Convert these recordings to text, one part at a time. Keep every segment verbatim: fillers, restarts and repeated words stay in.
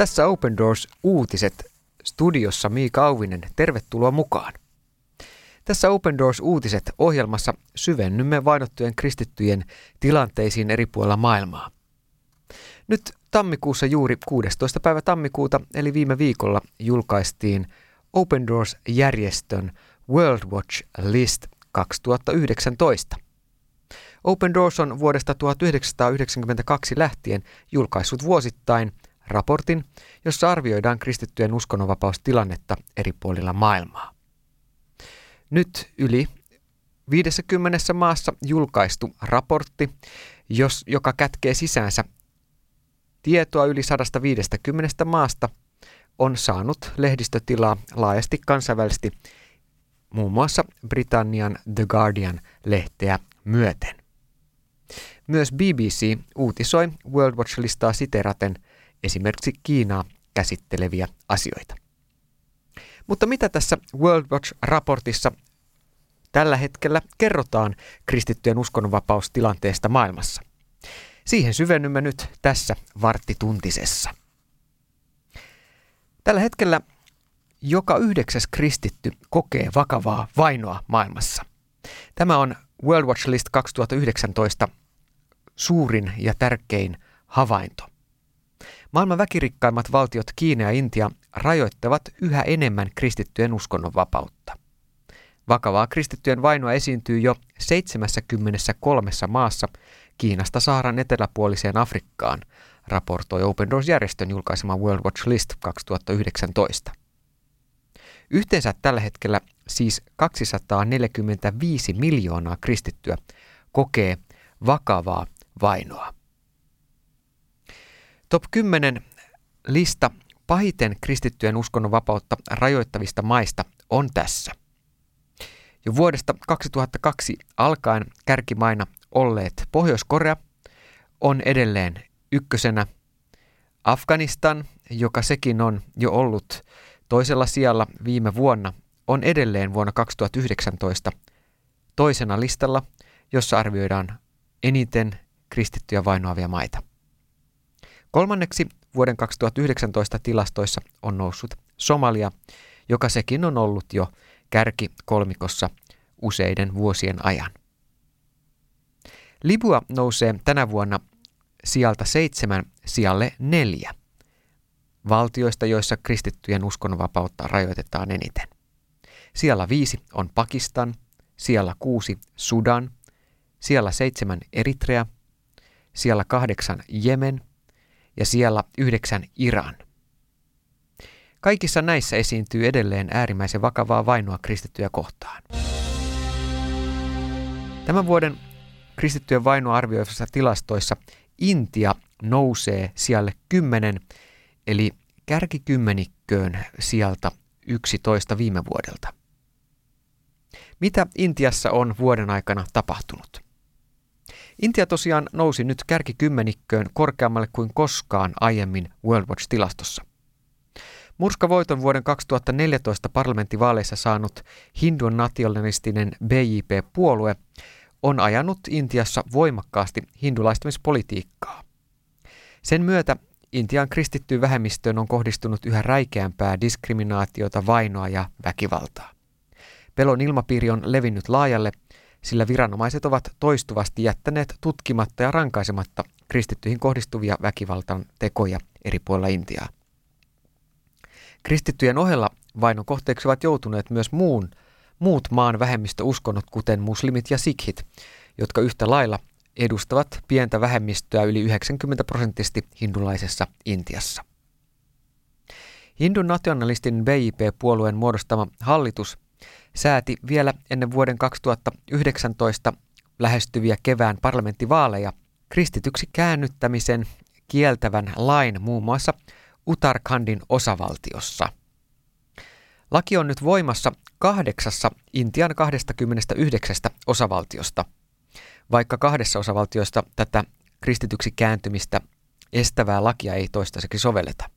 Tässä Open Doors uutiset studiossa Miika Auvinen. Tervetuloa mukaan. Tässä Open Doors uutiset ohjelmassa syvennymme vainottujen kristittyjen tilanteisiin eri puolilla maailmaa. Nyt tammikuussa juuri kuudestoista päivä tammikuuta eli viime viikolla julkaistiin Open Doors-järjestön World Watch List kaksituhattayhdeksäntoista. Open Doors on vuodesta tuhatyhdeksänsataayhdeksänkymmentäkaksi lähtien julkaissut vuosittain raportin, jossa arvioidaan kristittyjen uskonnonvapaustilannetta eri puolilla maailmaa. Nyt yli viidessäkymmenessä maassa julkaistu raportti, jos, joka kätkee sisäänsä tietoa yli sataviisikymmentä maasta, on saanut lehdistötilaa laajasti kansainvälisesti, muun muassa Britannian The Guardian-lehteä myöten. Myös B B C uutisoi World Watch-listaa siteraten esimerkiksi Kiinaa käsitteleviä asioita. Mutta mitä tässä World Watch-raportissa tällä hetkellä kerrotaan kristittyjen uskonnonvapaustilanteesta maailmassa? Siihen syvennymme nyt tässä varttituntisessa. Tällä hetkellä joka yhdeksäs kristitty kokee vakavaa vainoa maailmassa. Tämä on World Watch List kaksituhattayhdeksäntoista suurin ja tärkein havainto. Maailman väkirikkaimmat valtiot Kiina ja Intia rajoittavat yhä enemmän kristittyjen uskonnonvapautta. Vakavaa kristittyjen vainoa esiintyy jo seitsemässäkymmenessäkolmessa maassa Kiinasta Saharan eteläpuoliseen Afrikkaan, raportoi Open Doors-järjestön julkaisema World Watch List kaksituhattayhdeksäntoista. Yhteensä tällä hetkellä siis kaksisataaneljäkymmentäviisi miljoonaa kristittyä kokee vakavaa vainoa. Top kymmenen lista pahiten kristittyjen uskonnonvapautta rajoittavista maista on tässä. Jo vuodesta kaksituhattakaksi alkaen kärkimaina olleet Pohjois-Korea on edelleen ykkösenä. Afganistan, joka sekin on jo ollut toisella sijalla viime vuonna, on edelleen vuonna kaksituhattayhdeksäntoista toisena listalla, jossa arvioidaan eniten kristittyjä vainoavia maita. Kolmanneksi vuoden kaksituhattayhdeksäntoista tilastoissa on noussut Somalia, joka sekin on ollut jo kärkikolmikossa useiden vuosien ajan. Libya nousee tänä vuonna sijalta seitsemän sijalle neljä valtioista, joissa kristittyjen uskonnonvapautta rajoitetaan eniten. Sijalla viisi on Pakistan, sijalla kuusi Sudan, sijalla seitsemän Eritrea, sijalla kahdeksan Jemen ja sijalla yhdeksän Iran. Kaikissa näissä esiintyy edelleen äärimmäisen vakavaa vainoa kristittyjä kohtaan. Tämän vuoden kristittyjen vainoa arvioivissa tilastoissa Intia nousee sijalle kymmenen, eli kärkikymmenikköön sijalta yksitoista viime vuodelta. Mitä Intiassa on vuoden aikana tapahtunut? Intia tosiaan nousi nyt kärkikymmenikköön korkeammalle kuin koskaan aiemmin World Watch-tilastossa. Murskavoiton vuoden kaksituhattaneljätoista parlamenttivaaleissa saanut hindun nationalistinen B J P-puolue on ajanut Intiassa voimakkaasti hindulaistamispolitiikkaa. Sen myötä Intian kristittyyn vähemmistöön on kohdistunut yhä räikeämpää diskriminaatiota, vainoa ja väkivaltaa. Pelon ilmapiiri on levinnyt laajalle, sillä viranomaiset ovat toistuvasti jättäneet tutkimatta ja rankaisematta kristittyihin kohdistuvia väkivaltan tekoja eri puolilla Intiaa. Kristittyjen ohella vainon kohteeksi ovat joutuneet myös muun, muut maan vähemmistöuskonnot, kuten muslimit ja sikhit, jotka yhtä lailla edustavat pientä vähemmistöä yli yhdeksänkymmentä prosenttisesti hindulaisessa Intiassa. Hindun nationalistin B J P-puolueen muodostama hallitus sääti vielä ennen vuoden kaksituhattayhdeksäntoista lähestyviä kevään parlamenttivaaleja kristityksi käännyttämisen kieltävän lain muun muassa Uttarakhandin osavaltiossa. Laki on nyt voimassa kahdeksassa Intian kaksikymmentäyhdeksän osavaltiosta, vaikka kahdessa osavaltiosta tätä kristityksi kääntymistä estävää lakia ei toistaiseksi sovelleta.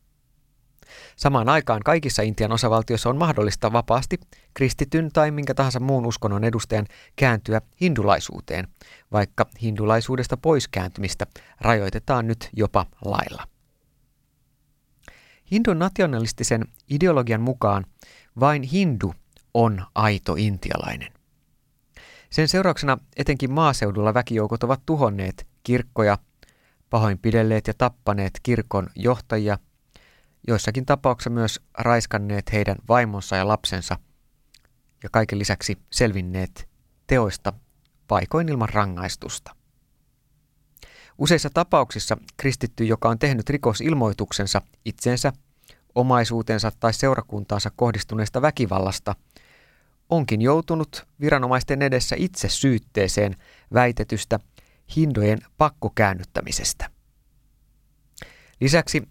Samaan aikaan kaikissa Intian osavaltioissa on mahdollista vapaasti kristityn tai minkä tahansa muun uskonnon edustajan kääntyä hindulaisuuteen, vaikka hindulaisuudesta pois kääntymistä rajoitetaan nyt jopa lailla. Hindunationalistisen ideologian mukaan vain hindu on aito intialainen. Sen seurauksena etenkin maaseudulla väkijoukot ovat tuhonneet kirkkoja, pahoinpidelleet ja tappaneet kirkon johtajia, joissakin tapauksissa myös raiskanneet heidän vaimonsa ja lapsensa ja kaiken lisäksi selvinneet teoista paikoin ilman rangaistusta. Useissa tapauksissa kristitty, joka on tehnyt rikosilmoituksensa itseensä, omaisuutensa tai seurakuntaansa kohdistuneesta väkivallasta, onkin joutunut viranomaisten edessä itse syytteeseen väitetystä hindujen pakkokäännyttämisestä. Lisäksi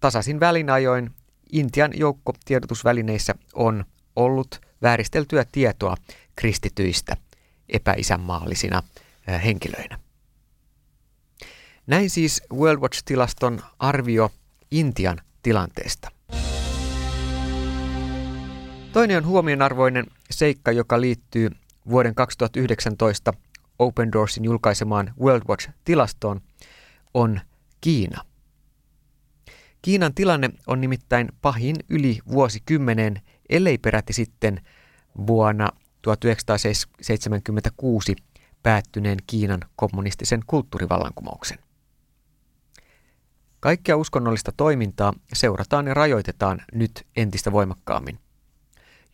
tasaisin välinajoin Intian joukkotiedotusvälineissä on ollut vääristeltyä tietoa kristityistä epäisänmaallisina henkilöinä. Näin siis World Watch-tilaston arvio Intian tilanteesta. Toinen on huomionarvoinen seikka, joka liittyy vuoden kaksituhattayhdeksäntoista Open Doorsin julkaisemaan World Watch-tilastoon, on Kiina. Kiinan tilanne on nimittäin pahin yli vuosikymmeneen, ellei peräti sitten vuonna tuhatyhdeksänsataaseitsemänkymmentäkuusi päättyneen Kiinan kommunistisen kulttuurivallankumouksen. Kaikkea uskonnollista toimintaa seurataan ja rajoitetaan nyt entistä voimakkaammin.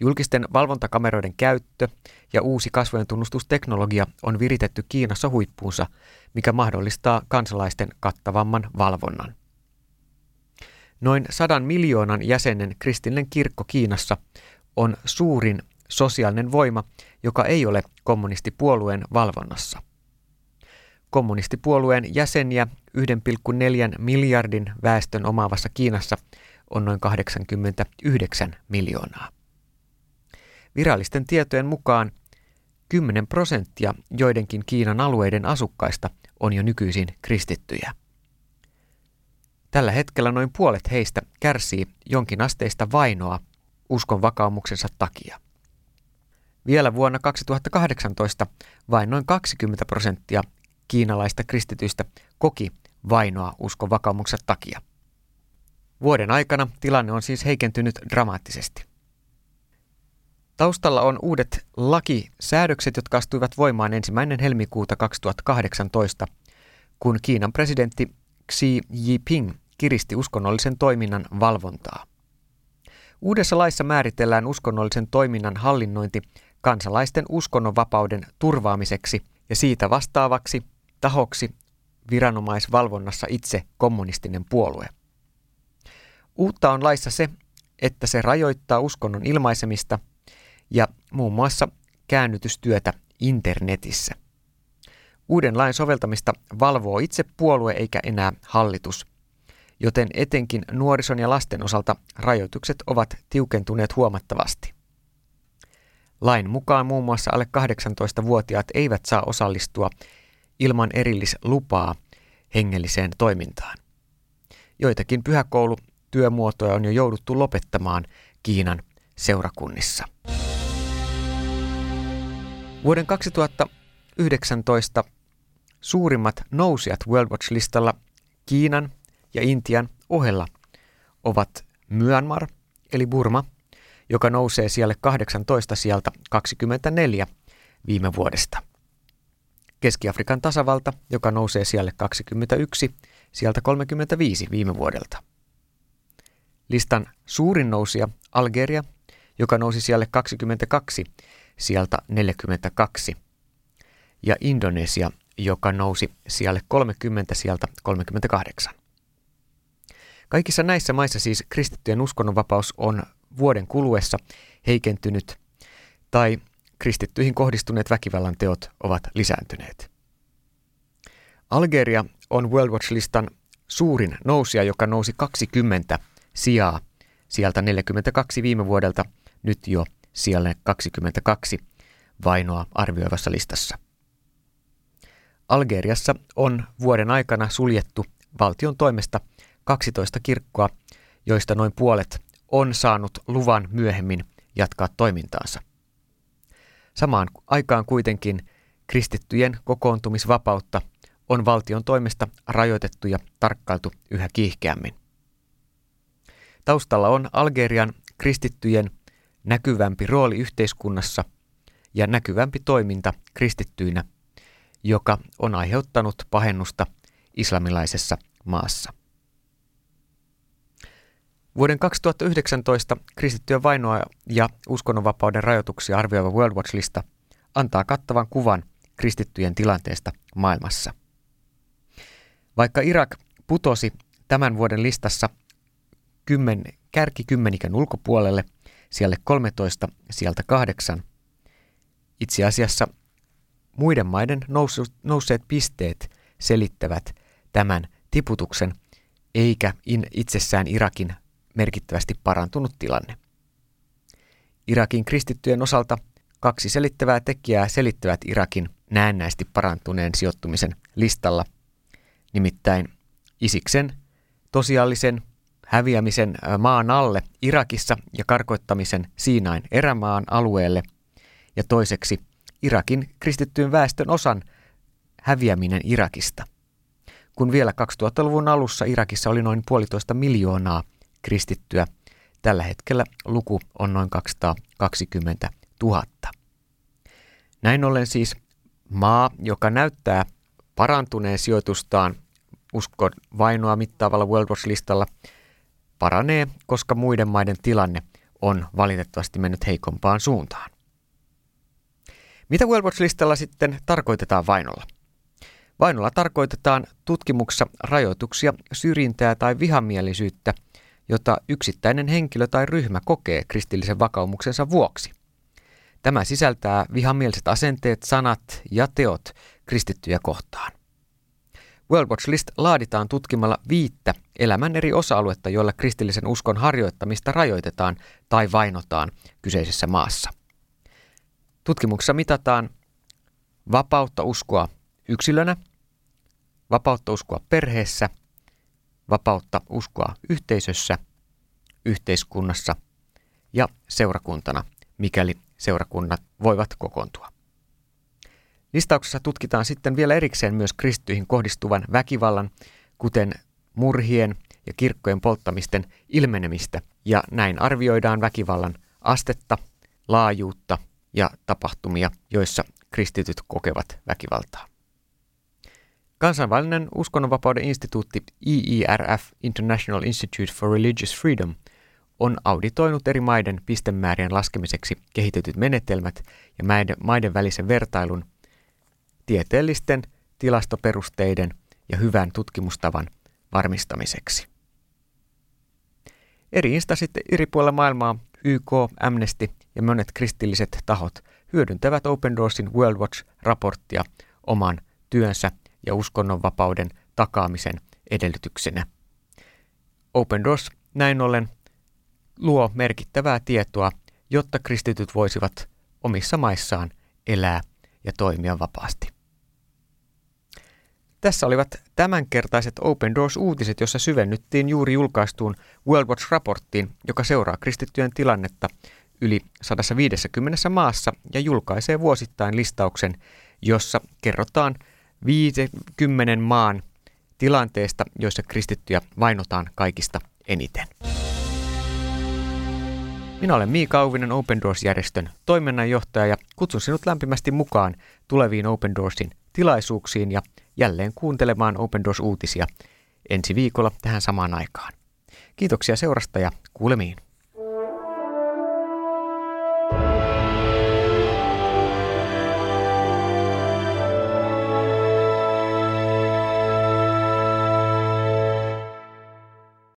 Julkisten valvontakameroiden käyttö ja uusi kasvojen tunnustusteknologia on viritetty Kiinassa huippuunsa, mikä mahdollistaa kansalaisten kattavamman valvonnan. Noin sadan miljoonan jäsenen kristillinen kirkko Kiinassa on suurin sosiaalinen voima, joka ei ole kommunistipuolueen valvonnassa. Kommunistipuolueen jäseniä yhden pilkku neljän miljardin väestön omaavassa Kiinassa on noin kahdeksankymmentäyhdeksän miljoonaa. Virallisten tietojen mukaan kymmenen prosenttia joidenkin Kiinan alueiden asukkaista on jo nykyisin kristittyjä. Tällä hetkellä noin puolet heistä kärsii jonkinasteista vainoa uskon vakaumuksensa takia. Vielä vuonna kaksituhattakahdeksantoista vain noin kaksikymmentä prosenttia kiinalaista kristityistä koki vainoa uskon vakaumuksensa takia. Vuoden aikana tilanne on siis heikentynyt dramaattisesti. Taustalla on uudet lakisäädökset, jotka astuivat voimaan ensimmäinen helmikuuta kaksituhattakahdeksantoista, kun Kiinan presidentti Xi Jinping kiristi uskonnollisen toiminnan valvontaa. Uudessa laissa määritellään uskonnollisen toiminnan hallinnointi kansalaisten uskonnonvapauden turvaamiseksi ja siitä vastaavaksi tahoksi viranomaisvalvonnassa itse kommunistinen puolue. Uutta on laissa se, että se rajoittaa uskonnon ilmaisemista ja muun muassa käännytystyötä internetissä. Uuden lain soveltamista valvoo itse puolue eikä enää hallitus, joten etenkin nuorison ja lasten osalta rajoitukset ovat tiukentuneet huomattavasti. Lain mukaan muun muassa alle kahdeksantoistavuotiaat eivät saa osallistua ilman erillislupaa hengelliseen toimintaan. Joitakin pyhäkoulutyömuotoja on jo jouduttu lopettamaan Kiinan seurakunnissa. Vuoden kaksituhattayhdeksäntoista suurimmat nousijat World Watch-listalla Kiinan ja Intian ohella ovat Myanmar eli Burma, joka nousee sijalle kahdeksantoista sieltä kaksikymmentäneljä viime vuodesta. Keski-Afrikan tasavalta, joka nousee sijalle kaksikymmentäyksi sieltä kolmekymmentäviisi viime vuodelta. Listan suurin nousija Algeria, joka nousi sijalle kaksikymmentäkaksi sieltä neljäkymmentäkaksi. Ja Indonesia, joka nousi sijalle kolmekymmentä sieltä kolmekymmentäkahdeksan. Kaikissa näissä maissa siis kristittyjen uskonnonvapaus on vuoden kuluessa heikentynyt tai kristittyihin kohdistuneet väkivallan teot ovat lisääntyneet. Algeria on World Watch-listan suurin nousija, joka nousi kaksikymmentä sijaa sieltä neljäkymmentäkaksi viime vuodelta, nyt jo sijalle kaksikymmentäkaksi vainoa arvioivassa listassa. Algeriassa on vuoden aikana suljettu valtion toimesta kaksitoista kirkkoa, joista noin puolet on saanut luvan myöhemmin jatkaa toimintaansa. Samaan aikaan kuitenkin kristittyjen kokoontumisvapautta on valtion toimesta rajoitettu ja tarkkailtu yhä kiihkeämmin. Taustalla on Algerian kristittyjen näkyvämpi rooli yhteiskunnassa ja näkyvämpi toiminta kristittyinä, joka on aiheuttanut pahennusta islamilaisessa maassa. Vuoden kaksituhattayhdeksäntoista kristittyjen vainoa ja uskonnonvapauden rajoituksia arvioiva World Watch Lista antaa kattavan kuvan kristittyjen tilanteesta maailmassa. Vaikka Irak putosi tämän vuoden listassa kymmen, kärkikymmenikön ulkopuolelle, sijalle kolmetoista, sieltä kahdeksan, itse asiassa muiden maiden nousseet pisteet selittävät tämän tiputuksen, eikä itsessään Irakin merkittävästi parantunut tilanne. Irakin kristittyjen osalta kaksi selittävää tekijää selittävät Irakin näennäisesti parantuneen sijoittumisen listalla, nimittäin Isiksen tosiallisen häviämisen maan alle Irakissa ja karkoittamisen Siinain erämaan alueelle ja toiseksi Irakin kristittyyn väestön osan häviäminen Irakista. Kun vielä kaksituhattaluvun alussa Irakissa oli noin puolitoista miljoonaa kristittyä, tällä hetkellä luku on noin kaksisataakaksikymmentätuhatta. Näin ollen siis maa, joka näyttää parantuneen sijoitustaan uskon vainoa mittaavalla World Watch-listalla, paranee, koska muiden maiden tilanne on valitettavasti mennyt heikompaan suuntaan. Mitä World Watch-listalla sitten tarkoitetaan vainolla? Vainolla tarkoitetaan tutkimuksessa rajoituksia, syrjintää tai vihamielisyyttä, jota yksittäinen henkilö tai ryhmä kokee kristillisen vakaumuksensa vuoksi. Tämä sisältää vihamieliset asenteet, sanat ja teot kristittyjä kohtaan. World Watch List laaditaan tutkimalla viittä elämän eri osa-aluetta, joilla kristillisen uskon harjoittamista rajoitetaan tai vainotaan kyseisessä maassa. Tutkimuksessa mitataan vapautta uskoa yksilönä, vapautta uskoa perheessä, vapautta uskoa yhteisössä, yhteiskunnassa ja seurakuntana, mikäli seurakunnat voivat kokoontua. Listauksessa tutkitaan sitten vielä erikseen myös kristittyihin kohdistuvan väkivallan, kuten murhien ja kirkkojen polttamisten ilmenemistä, ja näin arvioidaan väkivallan astetta, laajuutta ja tapahtumia, joissa kristityt kokevat väkivaltaa. Kansainvälinen uskonnonvapauden instituutti I E R F, International Institute for Religious Freedom, on auditoinut eri maiden pistemäärien laskemiseksi kehitetyt menetelmät ja maiden välisen vertailun, tieteellisten tilastoperusteiden ja hyvän tutkimustavan varmistamiseksi. Eri instanssit eri puolilla maailmaa, Y K, Amnesty ja monet kristilliset tahot hyödyntävät Open Doorsin World Watch-raporttia oman työnsä ja uskonnonvapauden takaamisen edellytyksenä. Open Doors näin ollen luo merkittävää tietoa, jotta kristityt voisivat omissa maissaan elää ja toimia vapaasti. Tässä olivat tämänkertaiset Open Doors-uutiset, jossa syvennyttiin juuri julkaistuun World Watch-raporttiin, joka seuraa kristittyjen tilannetta yli sataviisikymmentä maassa ja julkaisee vuosittain listauksen, jossa kerrotaan viidenkymmenen maan tilanteesta, joissa kristittyjä vainotaan kaikista eniten. Minä olen Miika Auvinen, Open Doors-järjestön toiminnanjohtaja, ja kutsun sinut lämpimästi mukaan tuleviin Open Doorsin tilaisuuksiin ja jälleen kuuntelemaan Open Doors-uutisia ensi viikolla tähän samaan aikaan. Kiitoksia seurasta ja kuulemiin.